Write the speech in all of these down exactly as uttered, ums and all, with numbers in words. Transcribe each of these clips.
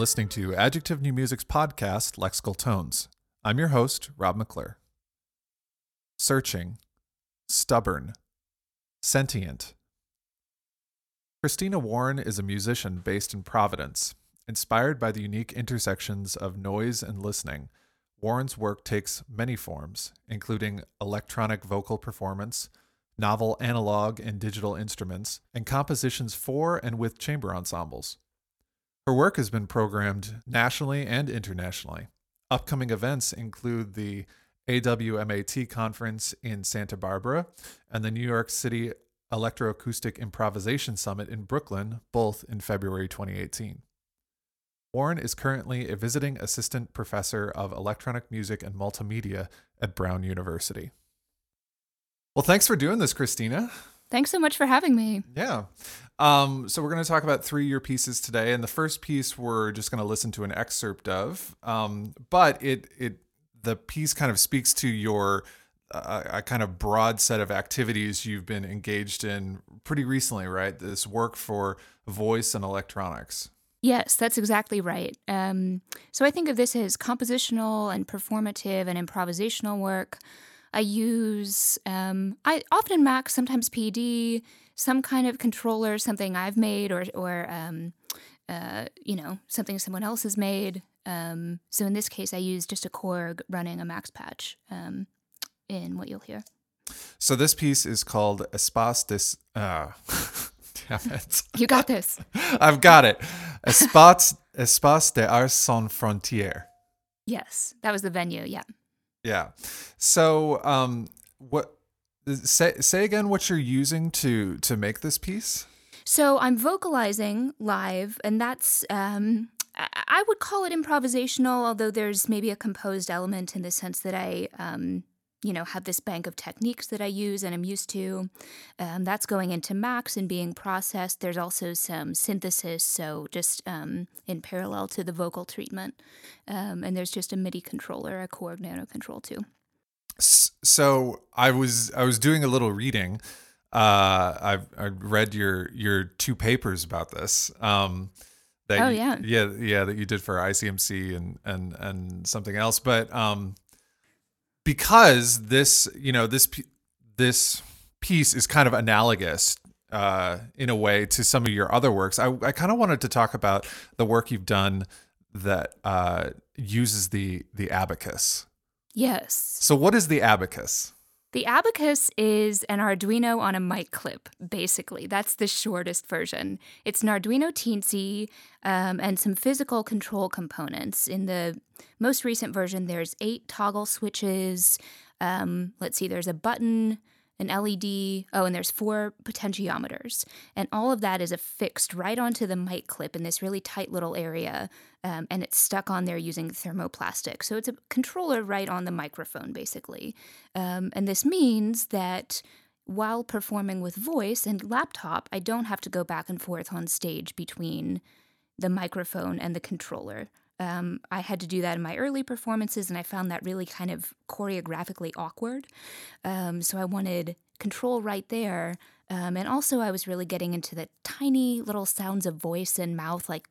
listening to Adjective New Music's podcast, Lexical Tones. I'm your host, Rob McClure. Searching. Stubborn. Sentient. Christina Warren is a musician based in Providence. Inspired by the unique intersections of noise and listening, Warren's work takes many forms, including electronic vocal performance, novel analog and digital instruments, and compositions for and with chamber ensembles. Her work has been programmed nationally and internationally. Upcoming events include the A W M A T Conference in Santa Barbara and the New York City Electroacoustic Improvisation Summit in Brooklyn, both in February twenty eighteen. Warren is currently a visiting assistant professor of electronic music and multimedia at Brown University. Well, thanks for doing this, Christina. Thanks so much for having me. Yeah. Um, so we're going to talk about three of your pieces today. And the first piece we're just going to listen to an excerpt of. Um, but it it the piece kind of speaks to your uh, a kind of broad set of activities you've been engaged in pretty recently, right? This work for voice and electronics. Yes, that's exactly right. Um, so I think of this as compositional and performative and improvisational work. I use, um, I often Max, sometimes P D, some kind of controller, something I've made or, or um, uh, you know, something someone else has made. Um, so in this case, I use just a Korg running a Max patch um, in what you'll hear. So this piece is called Espace des... Uh, damn it. You got this. I've got it. Espace, Espace des Arts Sans Frontières. Yes, that was the venue, yeah. Yeah. So, um, what say say again what you're using to to make this piece? So I'm vocalizing live, and that's um, I would call it improvisational, although there's maybe a composed element in the sense that I um, you know have this bank of techniques that I use and I'm used to. Um, that's going into Max and being processed. There's also some synthesis, so just um, in parallel to the vocal treatment. Um, and there's just a MIDI controller, a Korg Nano Control too. So I was I was doing a little reading. Uh, I've I read your your two papers about this. Um, that oh you, yeah, yeah, yeah, that you did for I C M C and and and something else. But um, because this you know this this piece is kind of analogous uh, in a way to some of your other works. I I kind of wanted to talk about the work you've done that uh, uses the the abacus. Yes. So what is the abacus? The abacus is an Arduino on a mic clip, basically. That's the shortest version. It's an Arduino Teensy um, and some physical control components. In the most recent version, there's eight toggle switches. Um, let's see, there's a button, an L E D, oh, and there's four potentiometers. And all of that is affixed right onto the mic clip in this really tight little area, um, and it's stuck on there using thermoplastic. So it's a controller right on the microphone, basically. Um, and this means that while performing with voice and laptop, I don't have to go back and forth on stage between the microphone and the controller. Um, I had to do that in my early performances, and I found that really kind of choreographically awkward. Um, so I wanted control right there. Um, and also I was really getting into the tiny little sounds of voice and mouth, like,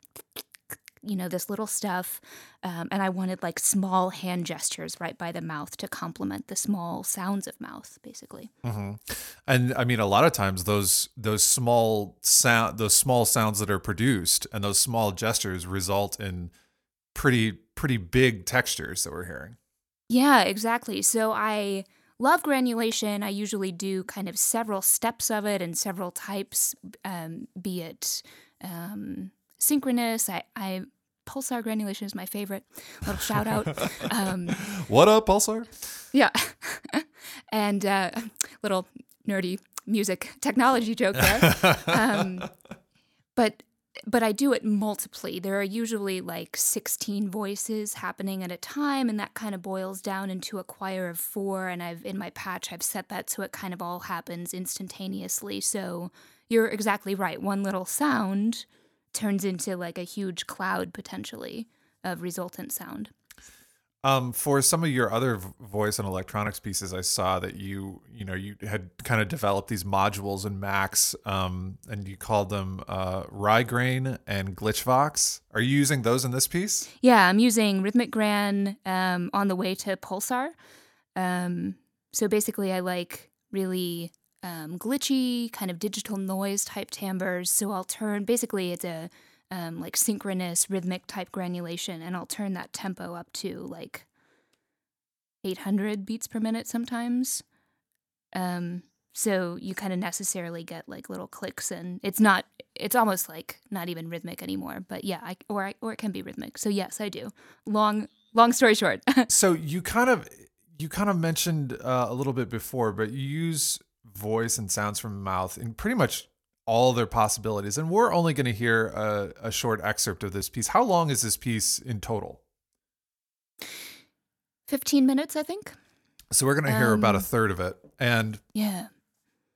you know, this little stuff. Um, and I wanted, like, small hand gestures right by the mouth to complement the small sounds of mouth, basically. Mm-hmm. And, I mean, a lot of times those those small sound, those small sounds that are produced and those small gestures result in pretty pretty big textures that we're hearing. Yeah, exactly. So I love granulation. I usually do kind of several steps of it and several types, um, be it um, synchronous. I, I Pulsar granulation is my favorite. Little shout out. Um, what up, Pulsar? Yeah. And uh, little nerdy music technology joke there. Um, but But I do it multiply. There are usually like sixteen voices happening at a time, and that kind of boils down into a choir of four. And I've in my patch, I've set that so it kind of all happens instantaneously. So you're exactly right. One little sound turns into like a huge cloud potentially of resultant sound. Um, for some of your other voice and electronics pieces, I saw that you, you know, you had kind of developed these modules in Max, um, and you called them uh, Rygrain and Glitchvox. Are you using those in this piece? Yeah, I'm using Rhythmicgrain um, on the way to Pulsar. Um, so basically, I like really um, glitchy, kind of digital noise type timbres. So I'll turn. Basically, it's a Um, like synchronous rhythmic type granulation, and I'll turn that tempo up to like eight hundred beats per minute sometimes. Um, so you kind of necessarily get like little clicks, and it's not, it's almost like not even rhythmic anymore. But yeah, I, or I, or it can be rhythmic. So yes, I do. Long, long story short. So you kind of, you kind of mentioned uh, a little bit before, but you use voice and sounds from mouth in pretty much all their possibilities. And we're only going to hear a, a short excerpt of this piece. How long is this piece in total? fifteen minutes, I think. So we're going to hear um, about a third of it. And yeah.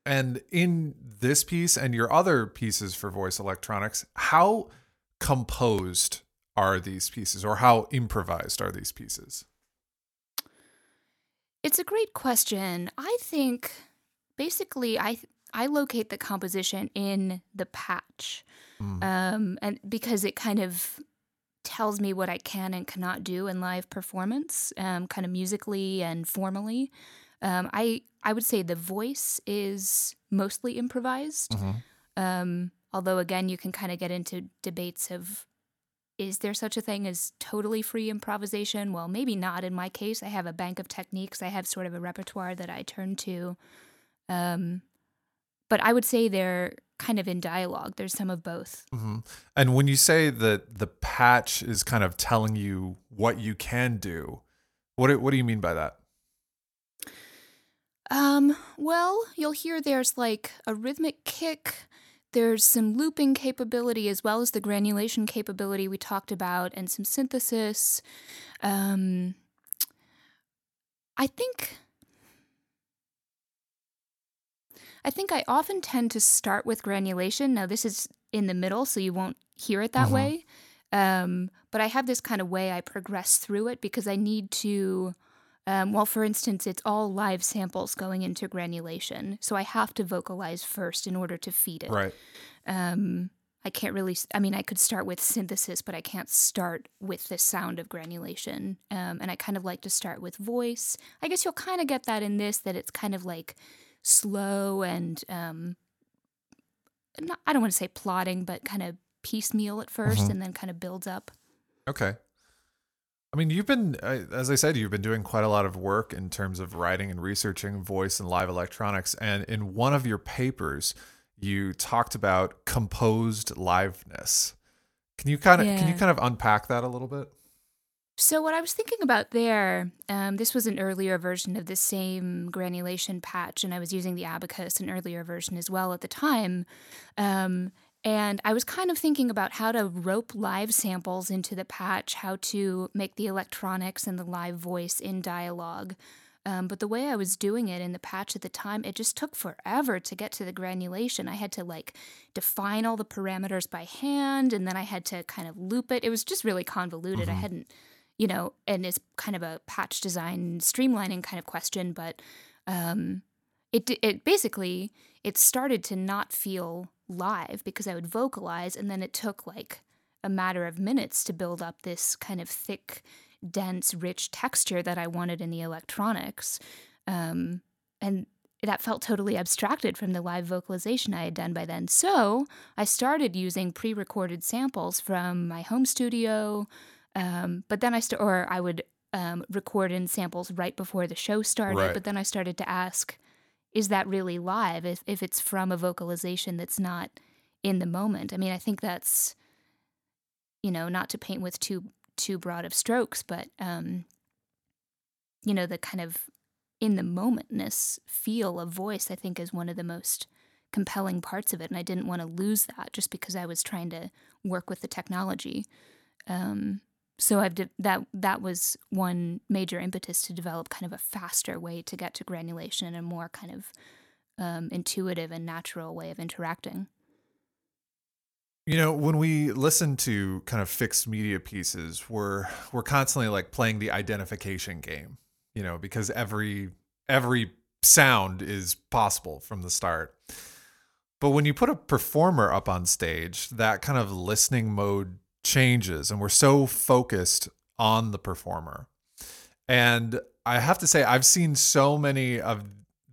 And in this piece and your other pieces for voice electronics, how composed are these pieces, or how improvised are these pieces? It's a great question. I think basically I th- I locate the composition in the patch, mm. um, and because it kind of tells me what I can and cannot do in live performance, um, kind of musically and formally. Um, I I would say the voice is mostly improvised, mm-hmm. um, although again you can kind of get into debates of, is there such a thing as totally free improvisation? Well, maybe not in my case. I have a bank of techniques. I have sort of a repertoire that I turn to. Um, But I would say they're kind of in dialogue. There's some of both. Mm-hmm. And when you say that the patch is kind of telling you what you can do, what do, what do you mean by that? Um, well, you'll hear there's like a rhythmic kick. There's some looping capability as well as the granulation capability we talked about, and some synthesis. Um, I think... I think I often tend to start with granulation. Now, this is in the middle, so you won't hear it that uh-huh. way. Um, but I have this kind of way I progress through it because I need to, um, well, for instance, it's all live samples going into granulation. So I have to vocalize first in order to feed it. Right. Um, I can't really, I mean, I could start with synthesis, but I can't start with the sound of granulation. Um, and I kind of like to start with voice. I guess you'll kind of get that in this, that it's kind of like slow and um, not, I don't want to say plodding, but kind of piecemeal at first, mm-hmm. and then kind of builds up. Okay. I mean, you've been, as I said, you've been doing quite a lot of work in terms of writing and researching voice and live electronics. And in one of your papers, you talked about composed liveness. Can you kind of yeah. can you kind of unpack that a little bit? So what I was thinking about there, um, this was an earlier version of the same granulation patch, and I was using the abacus, an earlier version as well at the time. Um, and I was kind of thinking about how to rope live samples into the patch, how to make the electronics and the live voice in dialogue. Um, but the way I was doing it in the patch at the time, it just took forever to get to the granulation. I had to like define all the parameters by hand, and then I had to kind of loop it. It was just really convoluted. Mm-hmm. I hadn't... You know, and it's kind of a patch design streamlining kind of question, but um, it it basically, it started to not feel live because I would vocalize, and then it took like a matter of minutes to build up this kind of thick, dense, rich texture that I wanted in the electronics. Um, and that felt totally abstracted from the live vocalization I had done by then. So I started using pre-recorded samples from my home studio, Um, but then I st- or I would um, record in samples right before the show started. Right. But then I started to ask, is that really live? If if it's from a vocalization that's not in the moment. I mean, I think that's, you know, not to paint with too too broad of strokes, but um, you know, the kind of in the momentness feel of voice, I think, is one of the most compelling parts of it, and I didn't want to lose that just because I was trying to work with the technology. Um, So I've de- that that was one major impetus to develop kind of a faster way to get to granulation and a more kind of um, intuitive and natural way of interacting. You know, when we listen to kind of fixed media pieces, we're we're constantly like playing the identification game, you know, because every every sound is possible from the start. But when you put a performer up on stage, that kind of listening mode changes, and we're so focused on the performer. And I have to say, I've seen so many of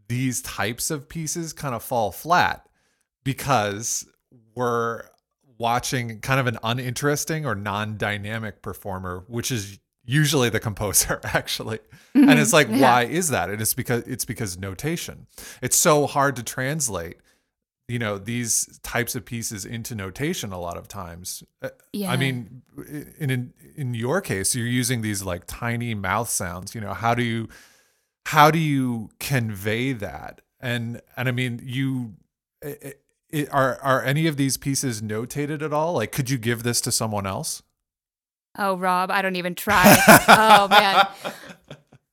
these types of pieces kind of fall flat because we're watching kind of an uninteresting or non-dynamic performer, which is usually the composer, actually. Mm-hmm. And it's like, yeah. Why is that? And it's because it's because notation. It's so hard to translate, you know, these types of pieces into notation a lot of times. Yeah. I mean, in, in in your case, you're using these like tiny mouth sounds. You know, how do you how do you convey that? And and I mean, you. It, It, are are any of these pieces notated at all? Like, could you give this to someone else? Oh, Rob, I don't even try. Oh man,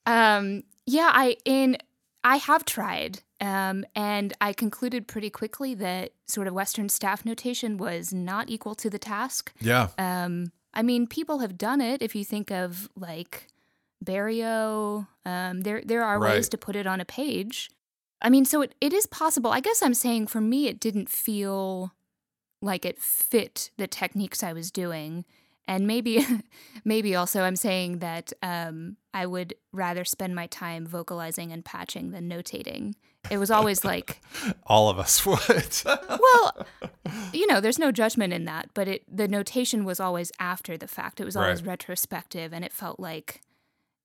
um, yeah, I in I have tried, um, and I concluded pretty quickly that sort of Western staff notation was not equal to the task. Yeah, um, I mean, people have done it. If you think of like Barrio, um, there there are right. ways to put it on a page. I mean, so it, it is possible. I guess I'm saying for me, it didn't feel like it fit the techniques I was doing. And maybe maybe also I'm saying that um, I would rather spend my time vocalizing and patching than notating. It was always like... All of us would. Well, you know, there's no judgment in that, but it the notation was always after the fact. It was always right. retrospective, and it felt like...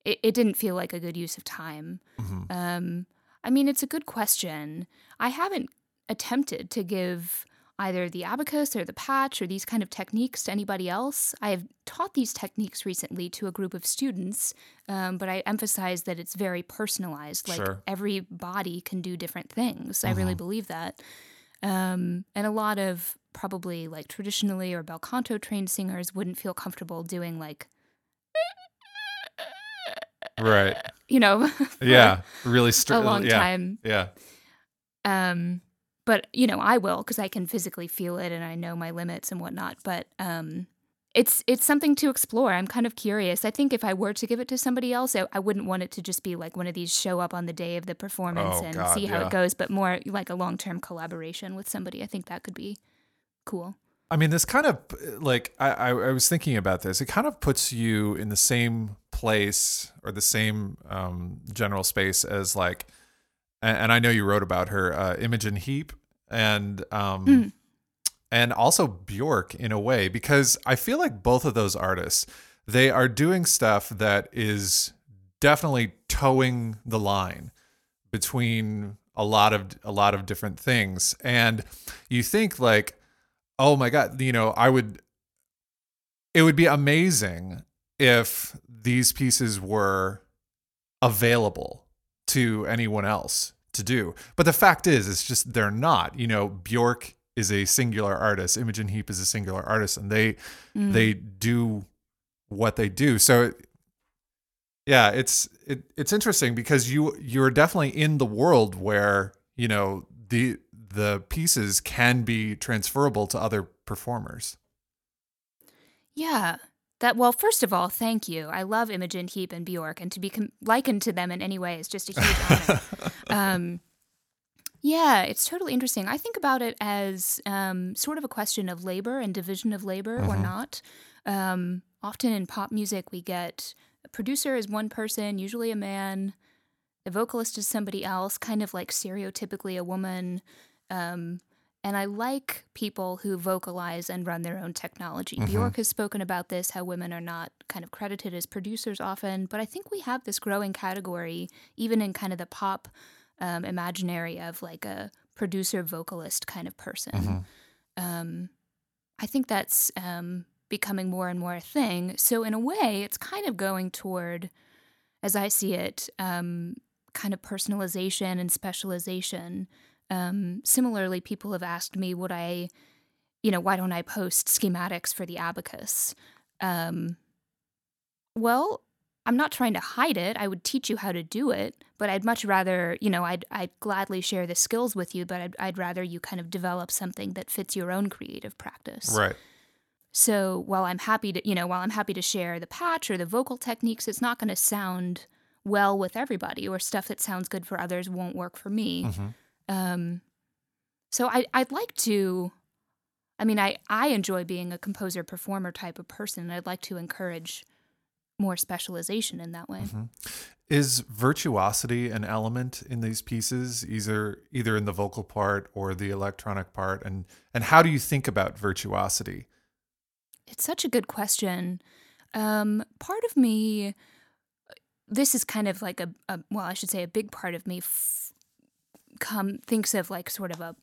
It, it didn't feel like a good use of time. Mm-hmm. Um I mean, it's a good question. I haven't attempted to give either the abacus or the patch or these kind of techniques to anybody else. I have taught these techniques recently to a group of students, um, but I emphasize that it's very personalized. Like sure. everybody can do different things. Mm-hmm. I really believe that. Um, and a lot of probably like traditionally or bel canto trained singers wouldn't feel comfortable doing like right. you know, yeah, really str- a long yeah. time. Yeah. Um, but you know, I will because I can physically feel it and I know my limits and whatnot. But um, it's it's something to explore. I'm kind of curious. I think if I were to give it to somebody else, I, I wouldn't want it to just be like one of these show up on the day of the performance oh, and God, see how yeah. it goes, but more like a long term collaboration with somebody. I think that could be cool. I mean, this kind of like I, I, I was thinking about this. It kind of puts you in the same place or the same um, general space as like, and, and I know you wrote about her, uh, Imogen Heap, and um, mm. and also Bjork in a way, because I feel like both of those artists, they are doing stuff that is definitely towing the line between a lot of a lot of different things, and you think like. Oh my God, you know, I would, it would be amazing if these pieces were available to anyone else to do. But the fact is, it's just, they're not, you know, Bjork is a singular artist. Imogen Heap is a singular artist, and they, mm. they do what they do. So it, yeah, it's, it, it's interesting because you, you're definitely in the world where, you know, the, the pieces can be transferable to other performers. Yeah. That, well, first of all, thank you. I love Imogen Heap and Bjork, and to be com- likened to them in any way is just a huge honor. Um, yeah, it's totally interesting. I think about it as um, sort of a question of labor and division of labor mm-hmm. or not. Um, often in pop music, we get a producer is one person, usually a man. The vocalist is somebody else, kind of like stereotypically a woman. Um, and I like people who vocalize and run their own technology. Mm-hmm. Bjork has spoken about this, how women are not kind of credited as producers often. But I think we have this growing category, even in kind of the pop um, imaginary of like a producer-vocalist kind of person. Mm-hmm. Um, I think that's um, becoming more and more a thing. So in a way, it's kind of going toward, as I see it, um, kind of personalization and specialization. Um, similarly, people have asked me, would I, you know, why don't I post schematics for the abacus? Um, well, I'm not trying to hide it. I would teach you how to do it, but I'd much rather, you know, I'd, I'd gladly share the skills with you, but I'd, I'd rather you kind of develop something that fits your own creative practice. Right. So while I'm happy to, you know, while I'm happy to share the patch or the vocal techniques, it's not going to sound well with everybody, or stuff that sounds good for others won't work for me. Mm-hmm. Um, so I, I'd like to, I mean, I, I enjoy being a composer-performer type of person, and I'd like to encourage more specialization in that way. Mm-hmm. Is virtuosity an element in these pieces, either either in the vocal part or the electronic part? And and how do you think about virtuosity? It's such a good question. Um, part of me, this is kind of like a, a well, I should say a big part of me f- come thinks of like sort of a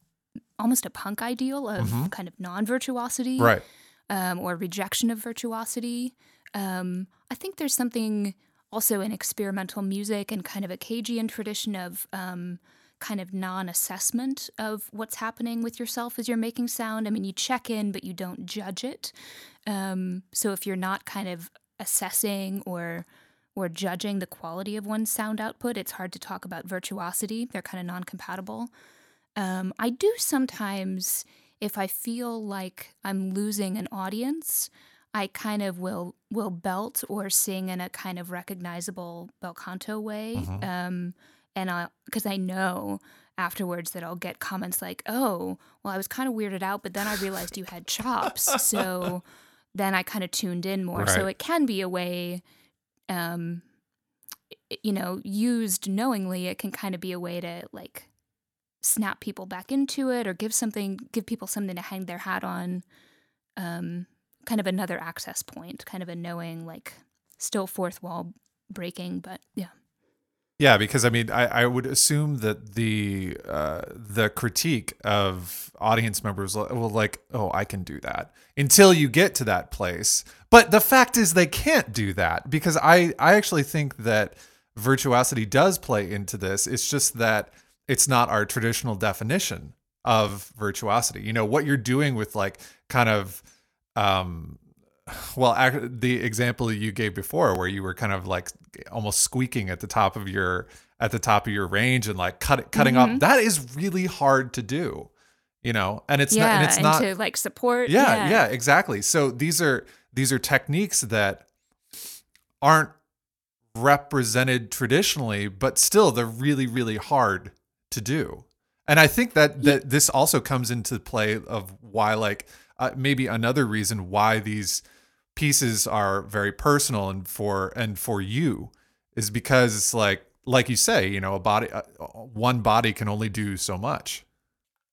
almost a punk ideal of mm-hmm. kind of non-virtuosity, right? Um, or rejection of virtuosity. Um, I think there's something also in experimental music and kind of a Cajun tradition of um, kind of non-assessment of what's happening with yourself as you're making sound. I mean, you check in, but you don't judge it. Um, so if you're not kind of assessing or or judging the quality of one's sound output, it's hard to talk about virtuosity. They're kind of non-compatible. Um, I do sometimes, if I feel like I'm losing an audience, I kind of will will belt or sing in a kind of recognizable bel canto way, mm-hmm. um, and because I know afterwards that I'll get comments like, "Oh, well, I was kind of weirded out, but then I realized you had chops, so then I kind of tuned in more." Right. So it can be a way, um, you know, used knowingly. It can kind of be a way to like snap people back into it, or give something, give people something to hang their hat on. Um, kind of another access point, kind of a knowing, like still fourth wall breaking, but yeah. Yeah, because I mean, I, I would assume that the uh, the critique of audience members will like, oh, I can do that, until you get to that place. But the fact is they can't do that, because I, I actually think that virtuosity does play into this. It's just that it's not our traditional definition of virtuosity. You know, what you're doing with like kind of... Um, well, the example you gave before, where you were kind of like almost squeaking at the top of your at the top of your range and like cut, cutting mm-hmm. up, that is really hard to do, you know. And it's yeah, not, and it's and not to like support. Yeah, yeah, yeah, exactly. So these are these are techniques that aren't represented traditionally, but still they're really, really hard to do. And I think that that yeah. this also comes into play of why like. Uh, maybe another reason why these pieces are very personal and for and for you is because it's like like you say, you know, a body, uh, one body can only do so much.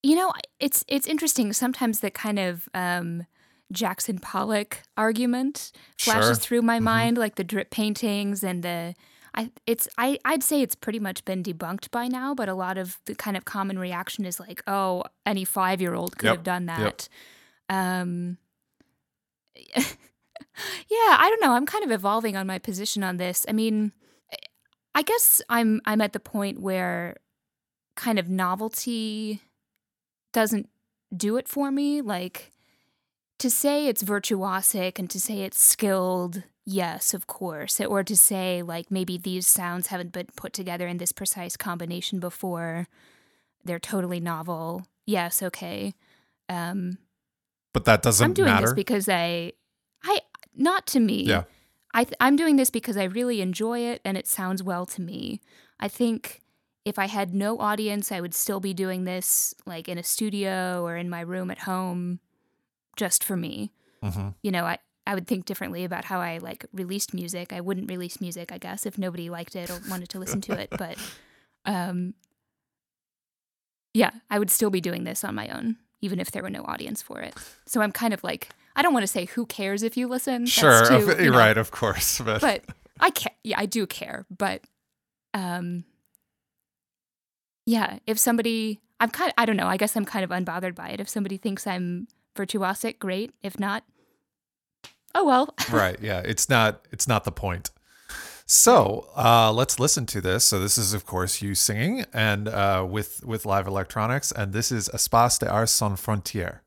You know, it's it's interesting. Sometimes the kind of um, Jackson Pollock argument flashes sure. through my mm-hmm. mind, like the drip paintings and the. I it's I I'd say it's pretty much been debunked by now, but a lot of the kind of common reaction is like, oh, any five year old could yep. have done that. Yep. Um, yeah, I don't know. I'm kind of evolving on my position on this. I mean, I guess I'm I'm at the point where kind of novelty doesn't do it for me. Like, to say it's virtuosic and to say it's skilled, yes, of course. Or to say, like, maybe these sounds haven't been put together in this precise combination before. They're totally novel. Yes, okay. Um... But that doesn't matter. I'm doing matter. this because I, I not to me. Yeah. I th- I'm doing this because I really enjoy it and it sounds well to me. I think if I had no audience, I would still be doing this like in a studio or in my room at home just for me. Mm-hmm. You know, I, I would think differently about how I like released music. I wouldn't release music, I guess, if nobody liked it or wanted to listen to it. But um, yeah, I would still be doing this on my own, even if there were no audience for it. So I'm kind of like, I don't want to say who cares if you listen. That's sure, too, of, you know, right, of course. But. but I care. Yeah, I do care. But um, yeah, if somebody, I'm kind of, I don't know, I guess I'm kind of unbothered by it. If somebody thinks I'm virtuosic, great. If not, oh well. Right, yeah, it's not, it's not the point. So uh, let's listen to this. So this is, of course, you singing and uh, with with live electronics, and this is Espace des Arts Sans Frontières.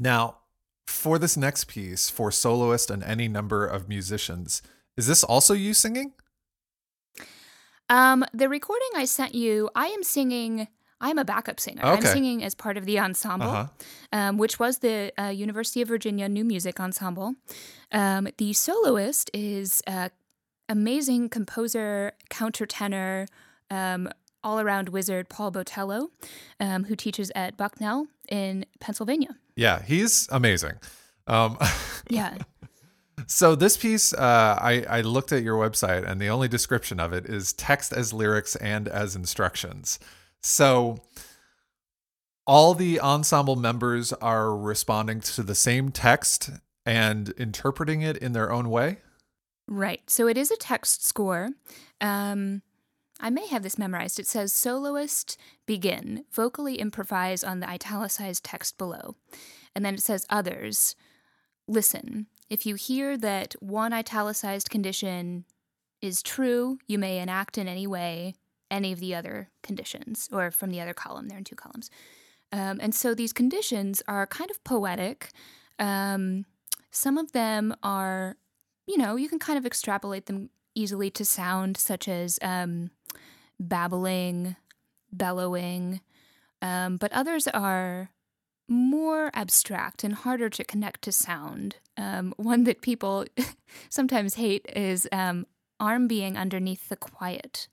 Now, for this next piece, for soloist and any number of musicians, is this also you singing? Um, the recording I sent you, I am singing, I'm a backup singer. Okay. I'm singing as part of the ensemble, uh-huh. um, which was the uh, University of Virginia New Music Ensemble. Um, the soloist is an amazing composer, countertenor, um, all-around wizard, Paul Botelho, um, who teaches at Bucknell in Pennsylvania. Yeah, he's amazing. Um, yeah. So this piece, uh, I, I looked at your website, and the only description of it is text as lyrics and as instructions. So all the ensemble members are responding to the same text and interpreting it in their own way? Right. So it is a text score. Um I may have this memorized. It says, soloist, begin, vocally improvise on the italicized text below. And then it says, others, listen. If you hear that one italicized condition is true, you may enact in any way any of the other conditions, or from the other column. There are two columns. Um, and so these conditions are kind of poetic. Um, some of them are, you know, you can kind of extrapolate them easily to sound, such as um, babbling, bellowing, um, but others are more abstract and harder to connect to sound. Um, one that people sometimes hate is um, arm being underneath the quiet.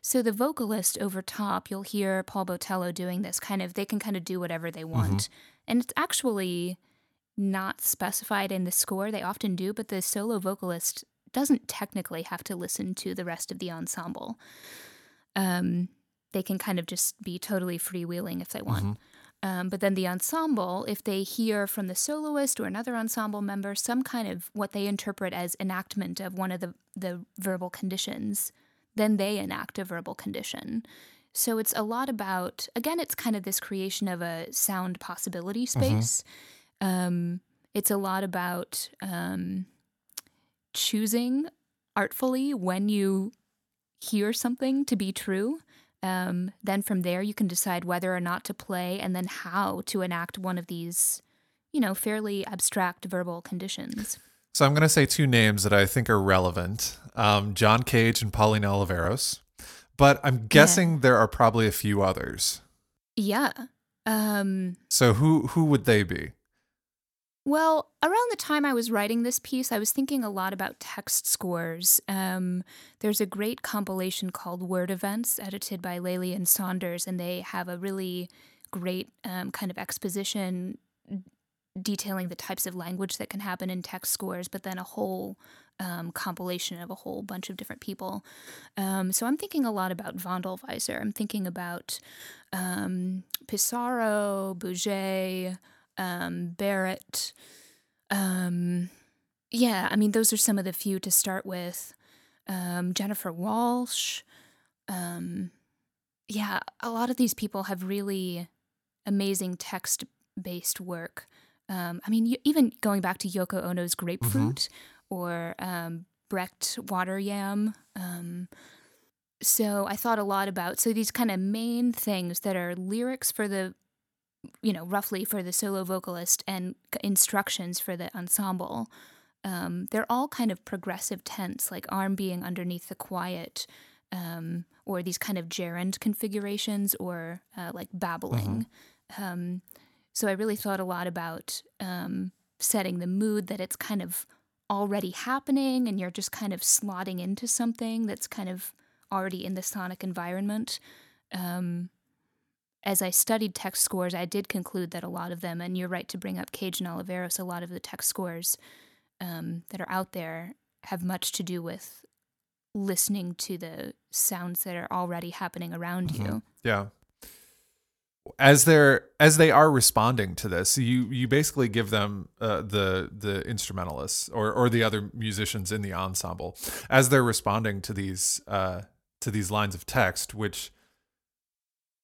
So the vocalist over top, you'll hear Paul Botelho doing this kind of, they can kind of do whatever they want. Mm-hmm. And it's actually not specified in the score. They often do, but the solo vocalist doesn't technically have to listen to the rest of the ensemble. Um, they can kind of just be totally freewheeling if they want. Mm-hmm. Um, but then the ensemble, if they hear from the soloist or another ensemble member some kind of what they interpret as enactment of one of the, the verbal conditions, then they enact a verbal condition. So it's a lot about, again, it's kind of this creation of a sound possibility space. Mm-hmm. Um, it's a lot about... Um, choosing artfully when you hear something to be true. Um, then from there, you can decide whether or not to play and then how to enact one of these you know, fairly abstract verbal conditions. So I'm going to say two names that I think are relevant, um, John Cage and Pauline Oliveros, but I'm guessing yeah. there are probably a few others. Yeah. Um, so who who would they be? Well, around the time I was writing this piece, I was thinking a lot about text scores. Um, there's a great compilation called Word Events, edited by Lely and Saunders, and they have a really great um, kind of exposition detailing the types of language that can happen in text scores, but then a whole um, compilation of a whole bunch of different people. Um, so I'm thinking a lot about Vondelweiser. I'm thinking about um, Pissarro, Bouget, um, Barrett. Um, yeah, I mean, those are some of the few to start with. Um, Jennifer Walsh. Um, yeah, a lot of these people have really amazing text-based work. Um, I mean, you, even going back to Yoko Ono's Grapefruit mm-hmm. or um, Brecht Water Yam. Um, so I thought a lot about, so these kind of main things that are lyrics for the, you know, roughly for the solo vocalist and instructions for the ensemble. Um, they're all kind of progressive tense, like arm being underneath the quiet, um, or these kind of gerund configurations or uh, like babbling. Mm-hmm. Um So I really thought a lot about um, setting the mood that it's kind of already happening and you're just kind of slotting into something that's kind of already in the sonic environment. Um, as I studied text scores, I did conclude that a lot of them, and you're right to bring up Cage and Oliveros, a lot of the text scores um, that are out there have much to do with listening to the sounds that are already happening around mm-hmm. you. Yeah. As they're as they are responding to this, you you basically give them uh, the the instrumentalists or or the other musicians in the ensemble as they're responding to these uh, to these lines of text, which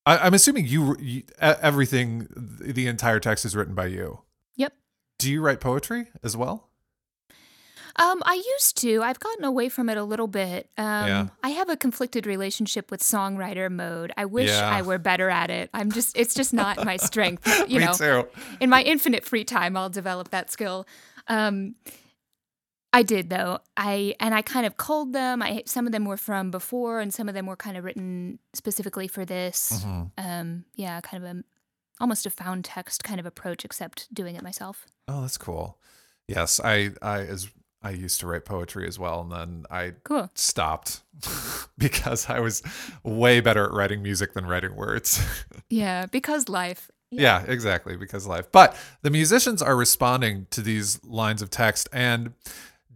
I, I'm assuming you, you everything the entire text is written by you. Yep. Do you write poetry as well? Um, I used to. I've gotten away from it a little bit. Um, yeah. I have a conflicted relationship with songwriter mode. I wish yeah. I were better at it. I'm just, it's just not my strength. You Me know, too. In my infinite free time, I'll develop that skill. Um, I did though. I, and I kind of culled them. I, some of them were from before and some of them were kind of written specifically for this. Mm-hmm. Um, yeah, kind of a, almost a found text kind of approach, except doing it myself. Oh, that's cool. Yes. I, I, as I used to write poetry as well, and then I cool. stopped because I was way better at writing music than writing words. yeah, because life. Yeah. yeah, exactly, because life. But the musicians are responding to these lines of text, and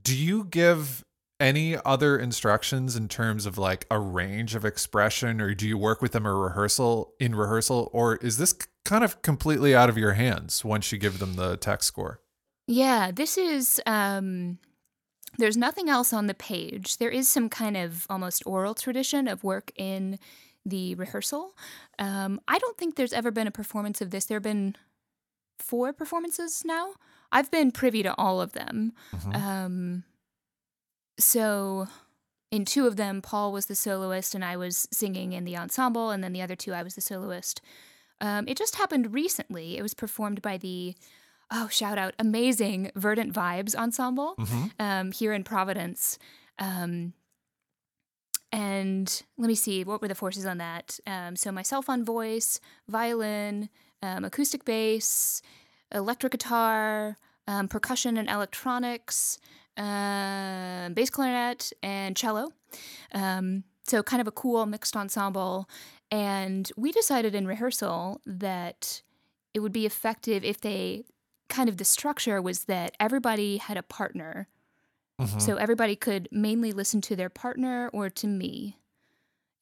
do you give any other instructions in terms of like a range of expression, or do you work with them a rehearsal in rehearsal, or is this kind of completely out of your hands once you give them the text score? Yeah, this is... Um... There's nothing else on the page. There is some kind of almost oral tradition of work in the rehearsal. Um, I don't think there's ever been a performance of this. There have been four performances now. I've been privy to all of them. Mm-hmm. Um, so in two of them, Paul was the soloist and I was singing in the ensemble. And then the other two, I was the soloist. Um, it just happened recently. It was performed by the... Oh, shout out. Amazing Verdant Vibes Ensemble mm-hmm. um, here in Providence. Um, and let me see, what were the forces on that? Um, so myself on voice, violin, um, acoustic bass, electric guitar, um, percussion and electronics, uh, bass clarinet, and cello. Um, so kind of a cool mixed ensemble. And we decided in rehearsal that it would be effective if they... kind of the structure was that everybody had a partner. Mm-hmm. So everybody could mainly listen to their partner or to me.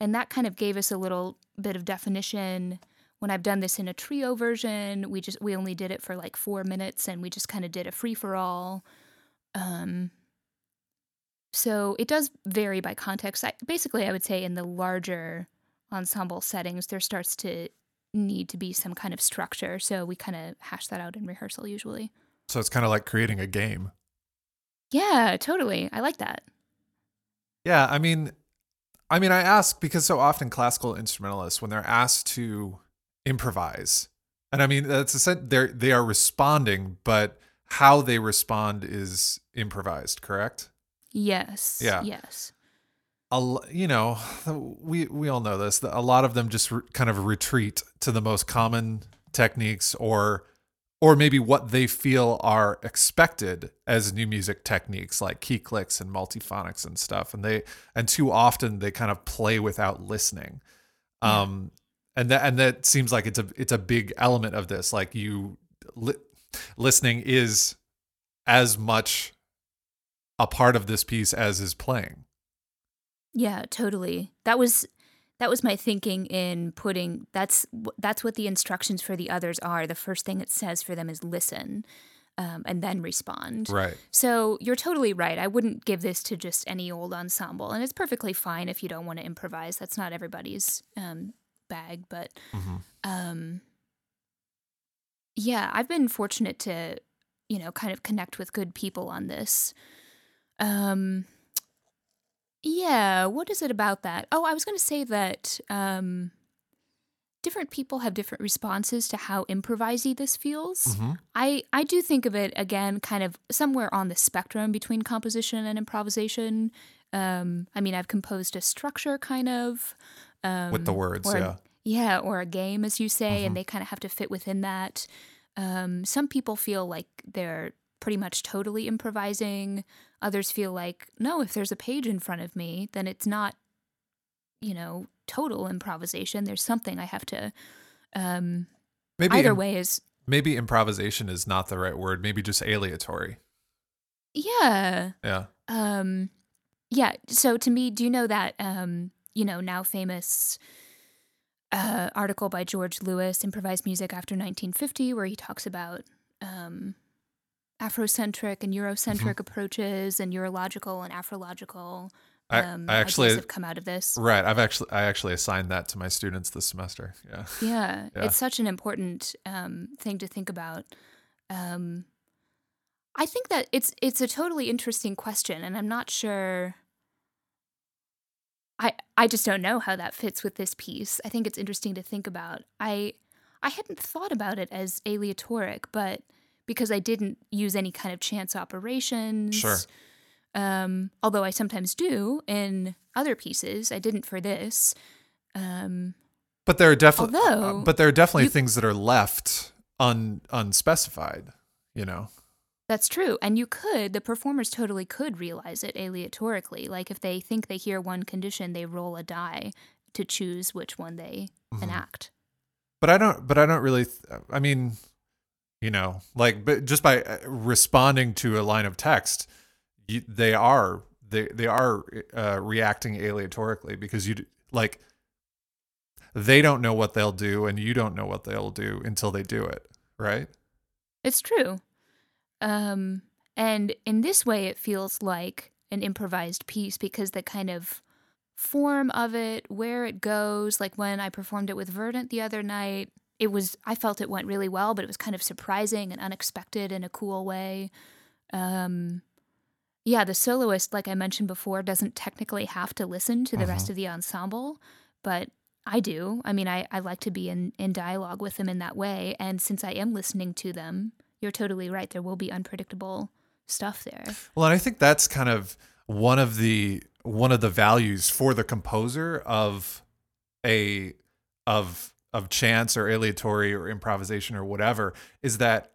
And that kind of gave us a little bit of definition. When I've done this in a trio version, we just we only did it for like four minutes and we just kind of did a free-for-all. Um, so it does vary by context. I, basically, I would say in the larger ensemble settings, there starts to need to be some kind of structure. So we kind of hash that out in rehearsal usually. So it's kind of like creating a game. Yeah, totally. I like that. Yeah. I mean, I mean, I ask because so often classical instrumentalists, when they're asked to improvise And I mean, that's a, they're, they are responding, but how they respond is improvised, correct? Yes. Yeah. Yes. A, you know, we we all know this. A lot of them just re- kind of retreat to the most common techniques, or or maybe what they feel are expected as new music techniques, like key clicks and multiphonics and stuff. And they and too often they kind of play without listening. Yeah. Um, and that and that seems like it's a it's a big element of this. Like you li- listening is as much a part of this piece as is playing. Yeah, totally. That was that was my thinking in putting, that's that's what the instructions for the others are. The first thing it says for them is listen, um, and then respond. Right. So you're totally right. I wouldn't give this to just any old ensemble. And it's perfectly fine if you don't want to improvise. That's not everybody's um, bag. But mm-hmm. um, yeah, I've been fortunate to, you know, kind of connect with good people on this. Um. Yeah, what is it about that? Oh, I was going to say that um, different people have different responses to how improvisey this feels. Mm-hmm. I, I do think of it, again, kind of somewhere on the spectrum between composition and improvisation. Um, I mean, I've composed a structure, kind of. Um, With the words, or, yeah. Yeah, or a game, as you say, mm-hmm. and they kind of have to fit within that. Um, some people feel like they're pretty much totally improvising. Others feel like, no, if there's a page in front of me, then it's not, you know, total improvisation. There's something I have to, um, maybe either Im- way is. Maybe improvisation is not the right word. Maybe just aleatory. Yeah. Yeah. Um, yeah. So to me, do you know that, um, you know, now famous uh, article by George Lewis, Improvised Music After nineteen fifty, where he talks about, um, Afrocentric and Eurocentric approaches, and Eurological and Afrological um, I, I actually, ideas have come out of this. Right. I've actually I actually assigned that to my students this semester. Yeah. Yeah. yeah. It's such an important um, thing to think about. Um, I think that it's it's a totally interesting question, and I'm not sure. I I just don't know how that fits with this piece. I think it's interesting to think about. I I hadn't thought about it as aleatoric, but. Because I didn't use any kind of chance operations. Sure. Um, although I sometimes do in other pieces. I didn't for this. Um, but there are definitely uh, but there are definitely you, things that are left un unspecified, you know. That's true. And you could, the performers totally could realize it aleatorically. Like if they think they hear one condition, they roll a die to choose which one they mm-hmm. enact. But I don't but I don't really th- I mean You know, like, but just by responding to a line of text, you, they are they they are uh, reacting aleatorically because you like they don't know what they'll do and you don't know what they'll do until they do it, right? It's true, um, and in this way, it feels like an improvised piece because the kind of form of it, where it goes, like when I performed it with Verdant the other night. It was, I felt it went really well, but it was kind of surprising and unexpected in a cool way. Um, yeah, the soloist, like I mentioned before, doesn't technically have to listen to the mm-hmm. rest of the ensemble, but I do. I mean, I, I like to be in, in dialogue with them in that way. And since I am listening to them, you're totally right. There will be unpredictable stuff there. Well, and I think that's kind of one of the, one of the values for the composer of a, of, of chance or aleatory or improvisation or whatever, is that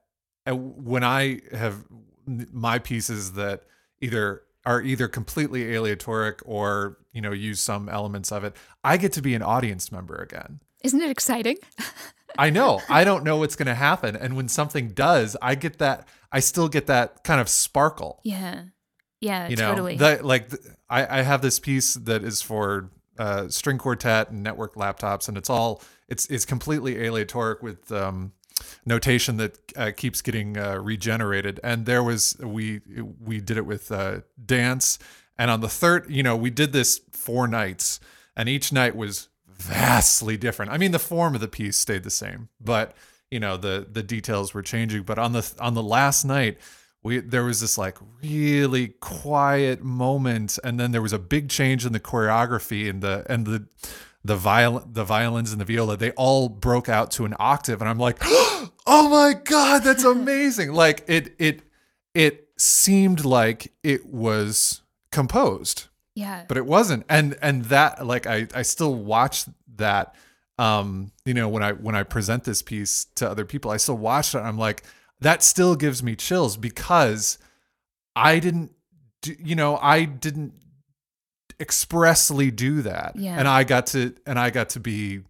when I have my pieces that either are either completely aleatoric or, you know, use some elements of it, I get to be an audience member again. Isn't it exciting? I know. I don't know what's going to happen. And when something does, I get that, I still get that kind of sparkle. Yeah. Yeah, you know, totally. That, like I, I have this piece that is for uh, string quartet and network laptops, and it's all, It's it's completely aleatoric with um, notation that uh, keeps getting uh, regenerated. And there was we we did it with uh, dance. And on the third, you know, we did this four nights, and each night was vastly different. I mean, the form of the piece stayed the same, but you know, the the details were changing. But on the on the last night, we there was this like really quiet moment, and then there was a big change in the choreography and the and the. the viol the violins and the viola, they all broke out to an octave, and I'm like, oh my God, that's amazing. Like it it it seemed like it was composed. Yeah. But it wasn't. And and that, like, I, I still watch that, um, you know, when I when I present this piece to other people, I still watch it. And I'm like, that still gives me chills, because I didn't do, you know, I didn't expressly do that. Yeah. And I got to and I got to be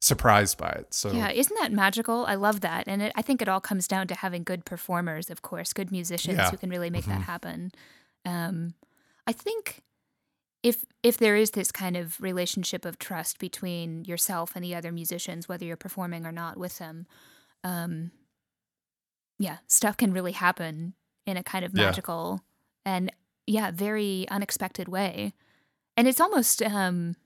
surprised by it. So yeah, isn't that magical? I love that. And it, I think it all comes down to having good performers, of course, good musicians yeah. who can really make mm-hmm. that happen. Um, I think If if there is this kind of relationship of trust between yourself and the other musicians, whether you're performing or not with them, um, yeah, stuff can really happen in a kind of magical yeah. and, yeah, very unexpected way. And it's almost, um,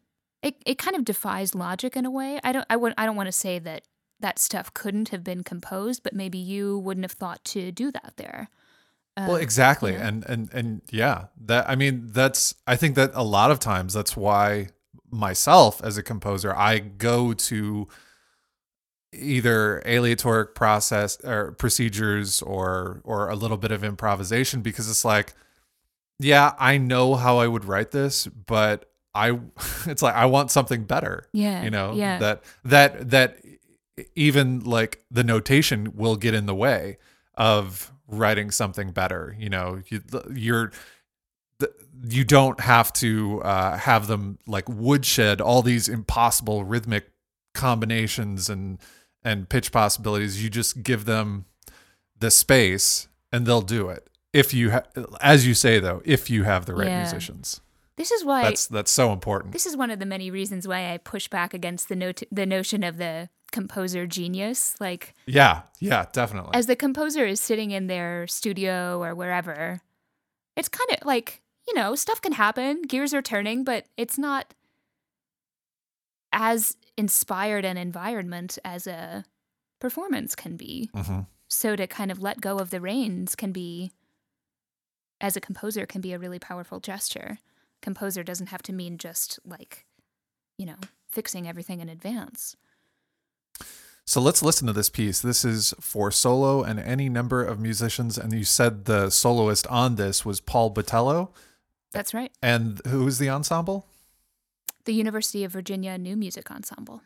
it, it kind of defies logic in a way. I don't, I wouldn't, I don't want to say that that stuff couldn't have been composed, but maybe you wouldn't have thought to do that there. Uh, well, exactly. You know? And, and, and yeah, that, I mean, that's, I think that a lot of times that's why myself as a composer, I go to either aleatoric process or procedures or, or a little bit of improvisation, because it's like, yeah, I know how I would write this, but I, it's like, I want something better. Yeah. You know, yeah. that, that, that even like the notation will get in the way of writing something better. You know, you, you're, you don't have to uh, have them like woodshed all these impossible rhythmic combinations and, and pitch possibilities. You just give them the space and they'll do it. If you, ha- as you say though, if you have the right yeah. musicians. This is why that's that's so important. This is one of the many reasons why I push back against the not- the notion of the composer genius. Like yeah, yeah, definitely. As the composer is sitting in their studio or wherever, it's kind of like, you know, stuff can happen, gears are turning, but it's not as inspired an environment as a performance can be. Mm-hmm. So to kind of let go of the reins can be, as a composer, can be a really powerful gesture. Composer doesn't have to mean just like, you know, fixing everything in advance. So let's listen to this piece. This is for solo and any number of musicians. And you said the soloist on this was Paul Botelho. That's right. And who is the ensemble? The University of Virginia New Music Ensemble.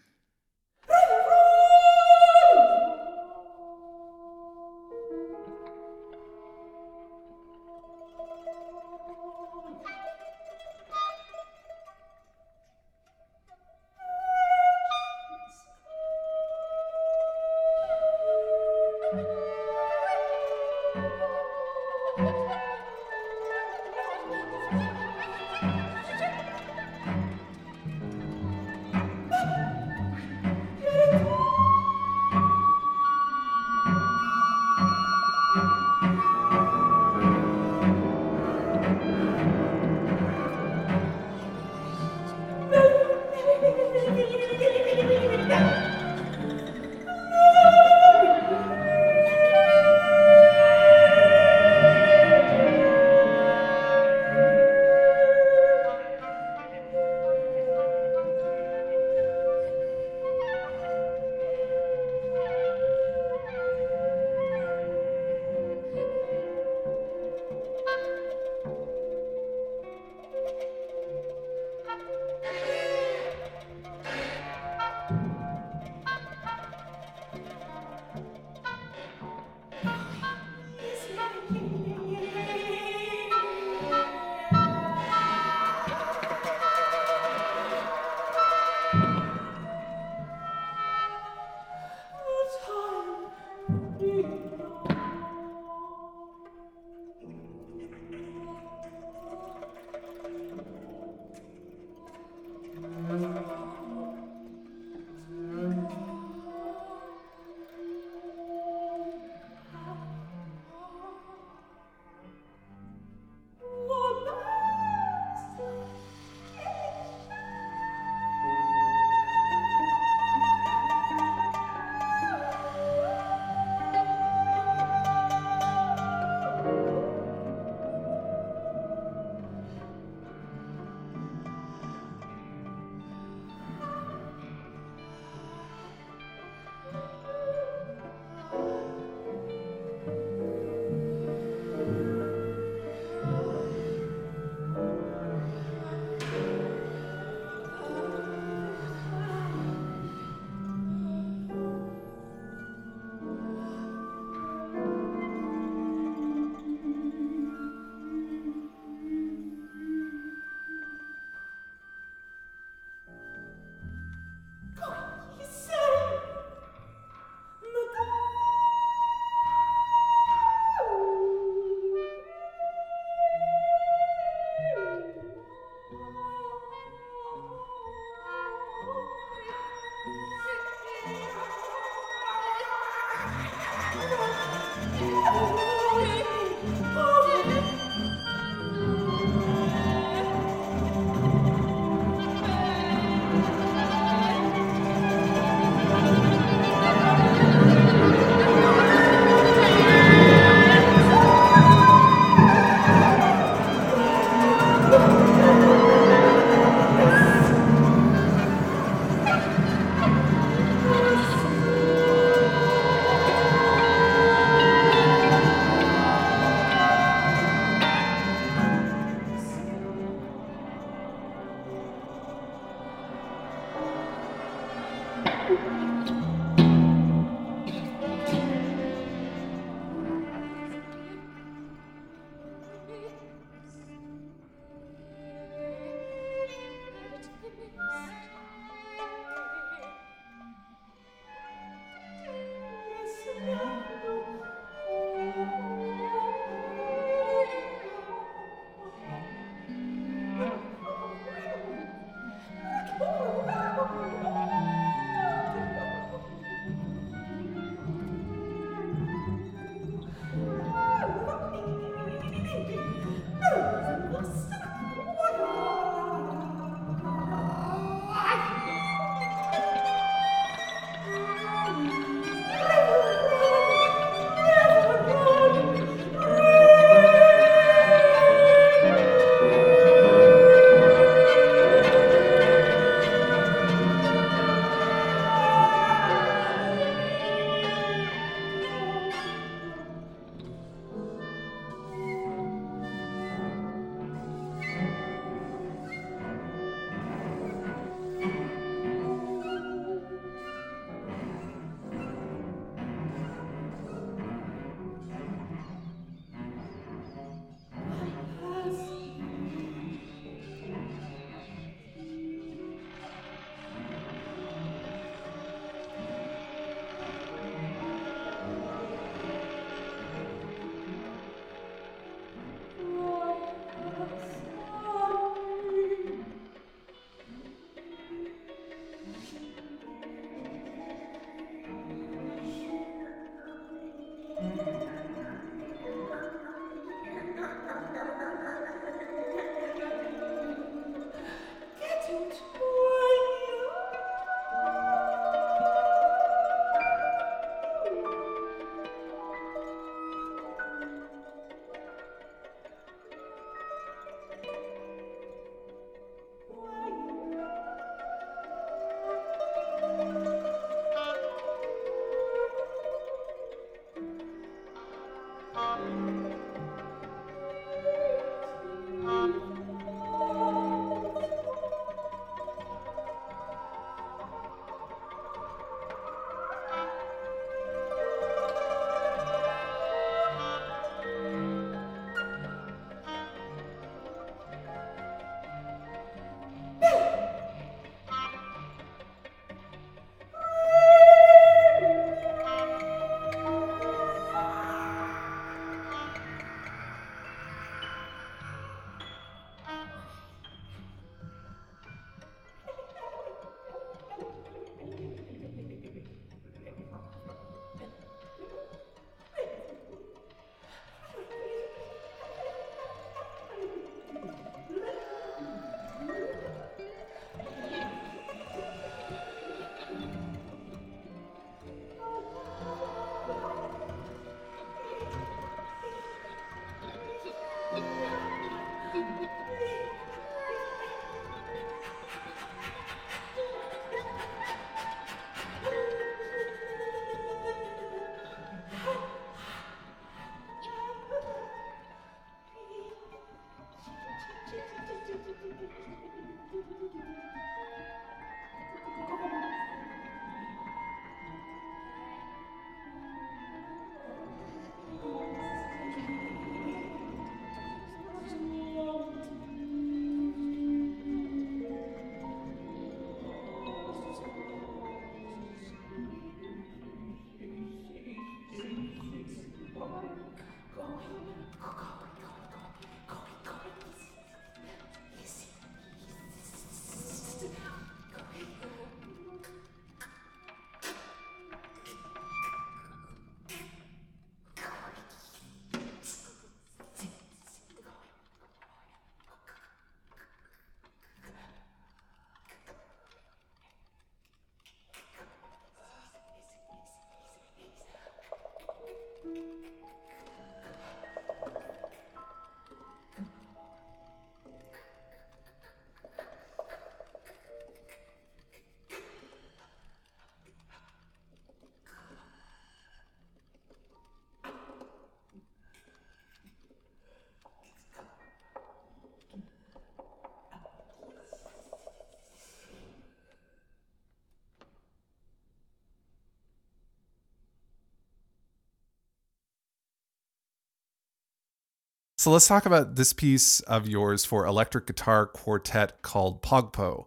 So let's talk about this piece of yours for electric guitar quartet called Pogpo.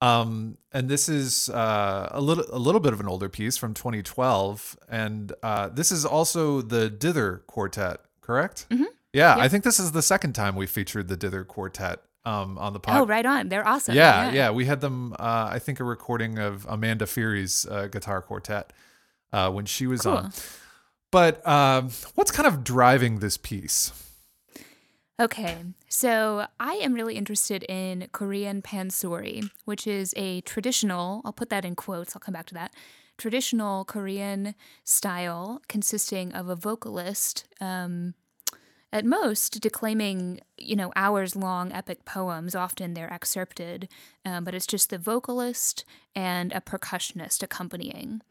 Um, and this is uh, a little a little bit of an older piece from twenty twelve. And uh, this is also the Dither Quartet, correct? Mm-hmm. Yeah, yep. I think this is the second time we featured the Dither Quartet um, on the podcast. Oh, right on. They're awesome. Yeah, yeah. yeah. We had them, uh, I think, a recording of Amanda Feary's uh, guitar quartet uh, when she was cool. on. But um, what's kind of driving this piece? Okay, so I am really interested in Korean pansori, which is a traditional, I'll put that in quotes, I'll come back to that, traditional Korean style consisting of a vocalist, um, at most declaiming, you know, hours-long epic poems. Often they're excerpted, um, but it's just the vocalist and a percussionist accompanying.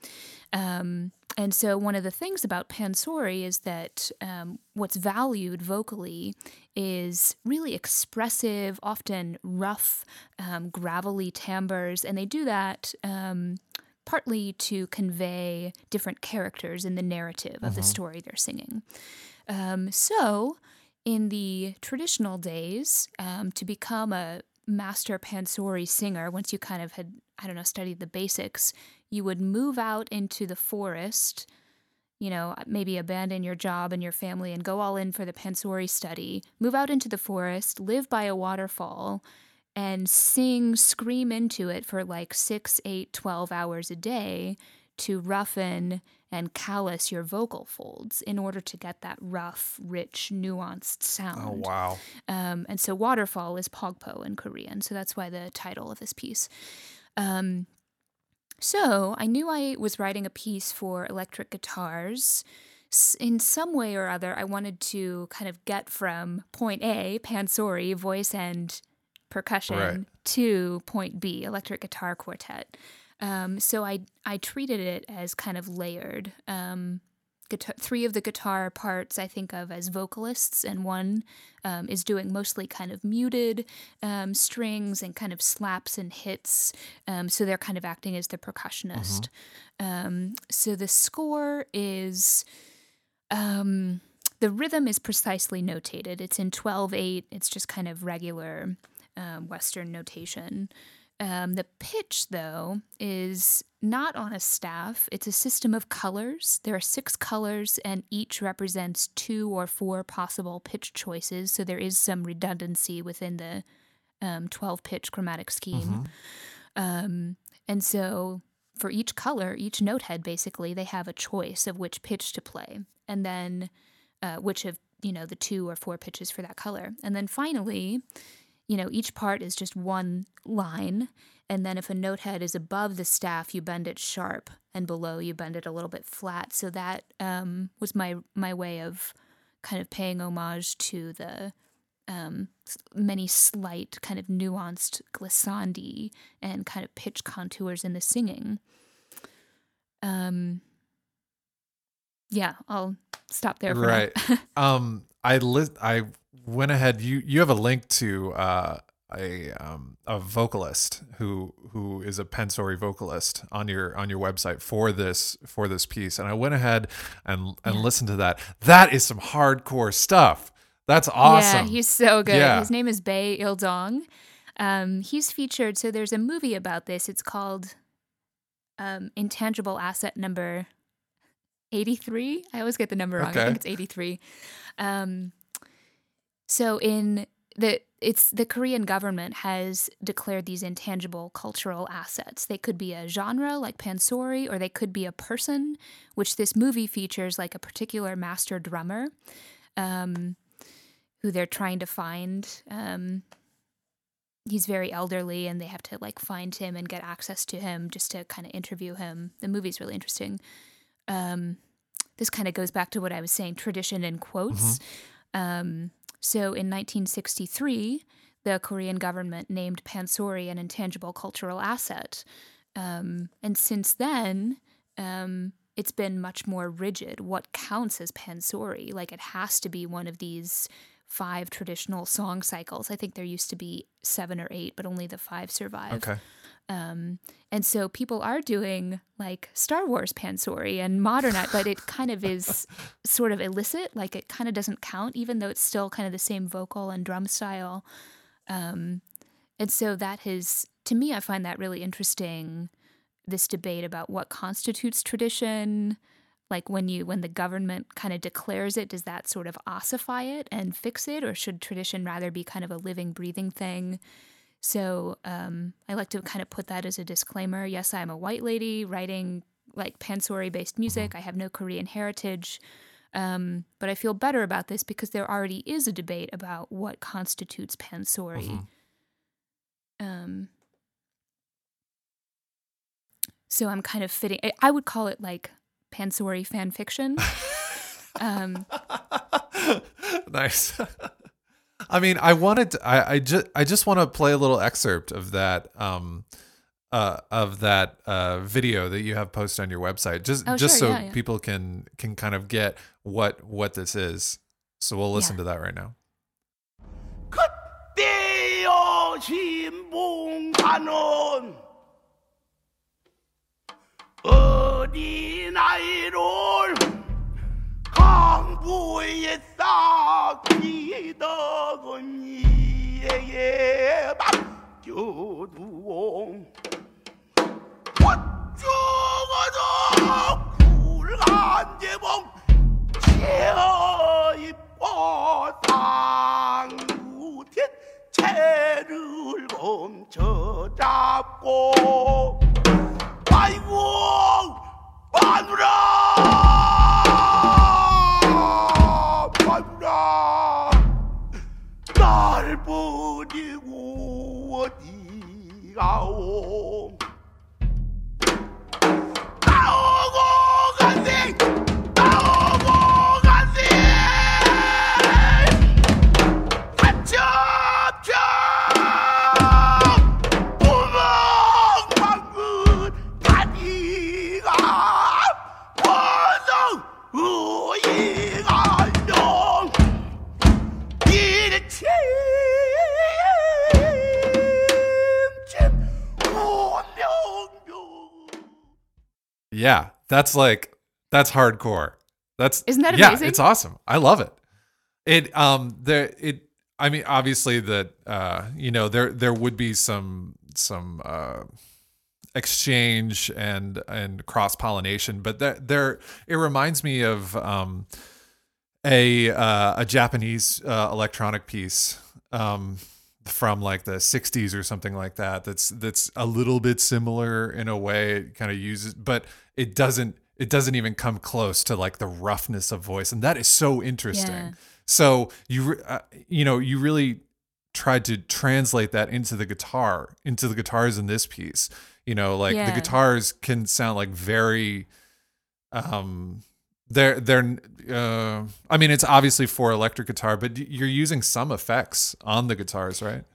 Um And so one of the things about pansori is that um, what's valued vocally is really expressive, often rough, um, gravelly timbres, and they do that um, partly to convey different characters in the narrative of mm-hmm. the story they're singing. Um, so in the traditional days, um, to become a master pansori singer, once you kind of had, I don't know, studied the basics, you would move out into the forest, you know, maybe abandon your job and your family and go all in for the pansori study, move out into the forest, live by a waterfall, and sing, scream into it for like six, eight, twelve hours a day to roughen and callus your vocal folds in order to get that rough, rich, nuanced sound. Oh, wow. Um, and so waterfall is pogpo in Korean, so that's why the title of this piece. Um So I knew I was writing a piece for electric guitars. In some way or other, I wanted to kind of get from point A, pansori, voice and percussion, right, to point B, electric guitar quartet. Um, so I I treated it as kind of layered, um, guitar, three of the guitar parts I think of as vocalists, and one um, is doing mostly kind of muted um, strings and kind of slaps and hits. Um, so they're kind of acting as the percussionist. Mm-hmm. Um, so the score is... Um, the rhythm is precisely notated. It's in twelve eight. It's just kind of regular um, Western notation. Um, the pitch, though, is not on a staff. It's a system of colors. There are six colors, and each represents two or four possible pitch choices. So there is some redundancy within the um, twelve-pitch chromatic scheme. Mm-hmm. Um, and so for each color, each note head, basically, they have a choice of which pitch to play. And then... Uh, which of, you know, the two or four pitches for that color. And then finally, you know, each part is just one line. And then if a note head is above the staff, you bend it sharp, and below you bend it a little bit flat. So that um, was my, my way of kind of paying homage to the um, many slight kind of nuanced glissandi and kind of pitch contours in the singing. Um. Yeah, I'll stop there for right now. um i list i went ahead you you have a link to uh a um a vocalist who who is a pansori vocalist on your on your website for this for this piece, and I went ahead and and yeah. listened to that. That is some hardcore stuff. That's awesome. Yeah, he's so good. Yeah. His name is Bae Il-dong. Um he's featured, so there's a movie about this. It's called um Intangible Asset number eighty-three? I always get the number wrong. Okay. I think it's eighty-three. Um, so in the it's the Korean government has declared these intangible cultural assets. They could be a genre like pansori, or they could be a person, which this movie features like a particular master drummer um, who they're trying to find. Um, he's very elderly, and they have to like find him and get access to him just to kind of interview him. The movie's really interesting. Um, this kind of goes back to what I was saying, tradition in quotes. Mm-hmm. Um, so in nineteen sixty-three, the Korean government named pansori an intangible cultural asset. Um, and since then, um, it's been much more rigid. What counts as pansori? Like, it has to be one of these five traditional song cycles. I think there used to be seven or eight, but only the five survive. Okay. Um, and so people are doing like Star Wars pansori and modern, but it kind of is sort of illicit. Like, it kind of doesn't count, even though it's still kind of the same vocal and drum style. Um, and so that has, to me, I find that really interesting, this debate about what constitutes tradition. Like, when you, when the government kind of declares it, does that sort of ossify it and fix it? Or should tradition rather be kind of a living, breathing thing? So um, I like to kind of put that as a disclaimer. Yes, I'm a white lady writing like pansori-based music. I have no Korean heritage. Um, but I feel better about this because there already is a debate about what constitutes pansori. Mm-hmm. Um, so I'm kind of fitting... I would call it like pansori fan fiction. um, nice. I mean, I wanted to, I, I just I just want to play a little excerpt of that um uh of that uh video that you have posted on your website, just oh, just sure, so yeah, yeah. people can can kind of get what what this is. So we'll listen yeah. to that right now. 강부의 싹이더군이에 맡겨두어 어쩌어도 굴한 재봉 채입어 당구대 채를 멈춰 잡고 아이고 마누라 버리고 어디 가오 나오고 가세 나오고 가세 한첩첩 구멍 Yeah, that's like, that's hardcore. That's Isn't that amazing? Yeah, it's awesome. I love it. It um there it I mean obviously that uh you know there there would be some some uh exchange and and cross-pollination, but that there it reminds me of um a uh, a Japanese uh, electronic piece um from like the sixties or something like that that's that's a little bit similar in a way. It kind of uses, but it doesn't it doesn't even come close to like the roughness of voice, and that is so interesting. Yeah. So you uh, you know you really tried to translate that into the guitar, into the guitars in this piece. You know, like yeah. the guitars can sound like very um they're they're uh, I mean it's obviously for electric guitar, but you're using some effects on the guitars, right?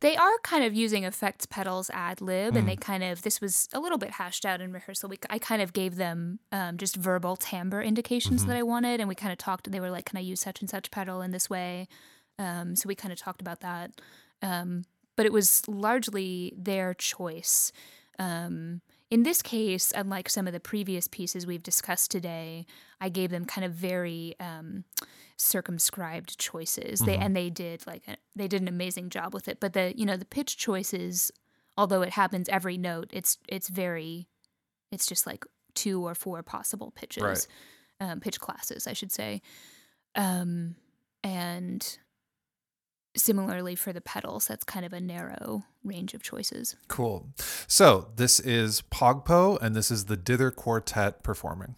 They are kind of using effects pedals ad lib, mm. and they kind of, this was a little bit hashed out in rehearsal. We, I kind of gave them um, just verbal timbre indications mm-hmm. that I wanted, and we kind of talked, they were like, can I use such and such pedal in this way? Um, so we kind of talked about that. Um, but it was largely their choice. Um, in this case, unlike some of the previous pieces we've discussed today, I gave them kind of very... Um, circumscribed choices. They mm-hmm. and they did like a, they did an amazing job with it. But the you know the pitch choices, although it happens every note, it's it's very, it's just like two or four possible pitches, right. um, pitch classes, I should say. Um, and similarly for the pedals, that's kind of a narrow range of choices. Cool. So this is Pogpo, and this is the Dither Quartet performing.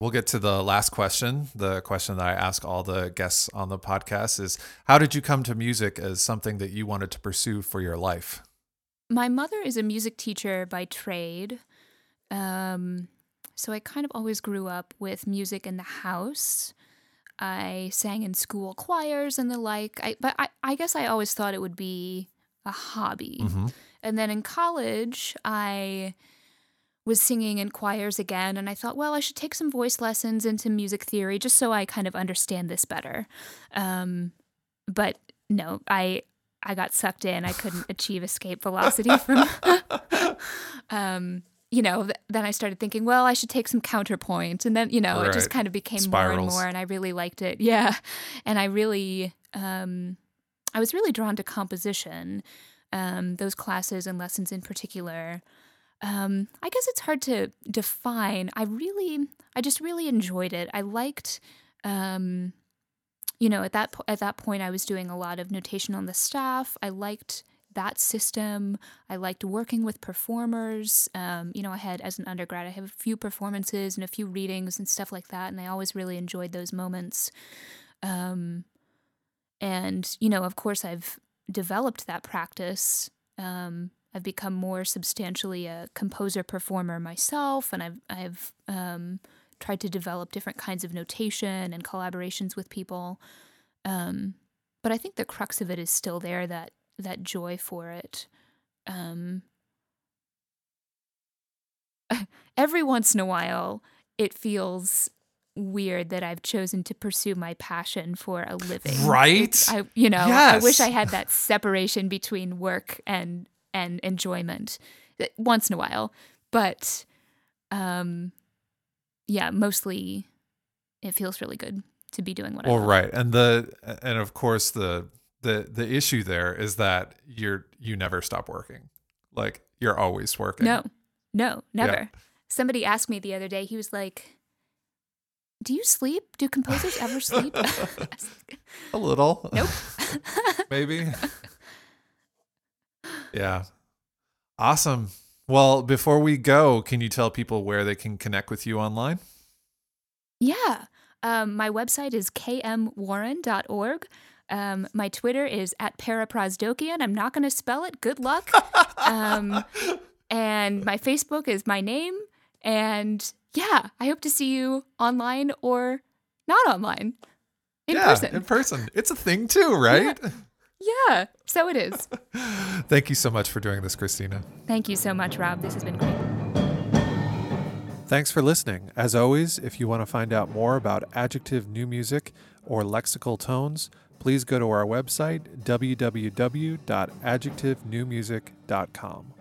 We'll get to the last question. The question that I ask all the guests on the podcast is, how did you come to music as something that you wanted to pursue for your life? My mother is a music teacher by trade. Um, so I kind of always grew up with music in the house. I sang in school choirs and the like. I, but I, I guess I always thought it would be a hobby. Mm-hmm. And then in college, I... was singing in choirs again, and I thought, well, I should take some voice lessons into music theory just so I kind of understand this better. Um, but no, I I got sucked in. I couldn't achieve escape velocity from, um, you know, th- then I started thinking, well, I should take some counterpoint. And then, you know, right. It just kind of became Spirals. more and more, and I really liked it. Yeah. And I really, um, I was really drawn to composition, um, those classes and lessons in particular. Um, I guess it's hard to define. I really, I just really enjoyed it. I liked, um, you know, at that po- at that point, I was doing a lot of notation on the staff. I liked that system. I liked working with performers. Um, you know, I had, as an undergrad, I had a few performances and a few readings and stuff like that, and I always really enjoyed those moments. Um, and, you know, of course, I've developed that practice. Um I've become more substantially a composer-performer myself, and I've I've um, tried to develop different kinds of notation and collaborations with people. Um, but I think the crux of it is still there, that that joy for it. Um, every once in a while, it feels weird that I've chosen to pursue my passion for a living. Right? I, you know, yes. I wish I had that separation between work and... and enjoyment once in a while, but um yeah mostly it feels really good to be doing what well, I well right and the and of course the the the issue there is that you're you never stop working. Like, you're always working. No no never. Yeah. Somebody asked me the other day, he was like, do you sleep? Do composers ever sleep? A little. Nope. Maybe. Yeah. Awesome. Well, before we go, can you tell people where they can connect with you online? Yeah. Um, my website is k m warren dot org. Um, my Twitter is at Paraprosdokian. I'm not going to spell it. Good luck. Um, and my Facebook is my name. And yeah, I hope to see you online or not online. In yeah, person. In person. It's a thing too, right? Yeah. Yeah, so it is. Thank you so much for doing this, Christina. Thank you so much, Rob. This has been great. Thanks for listening. As always, if you want to find out more about Adjective New Music or Lexical Tones, please go to our website, w w w dot adjective new music dot com.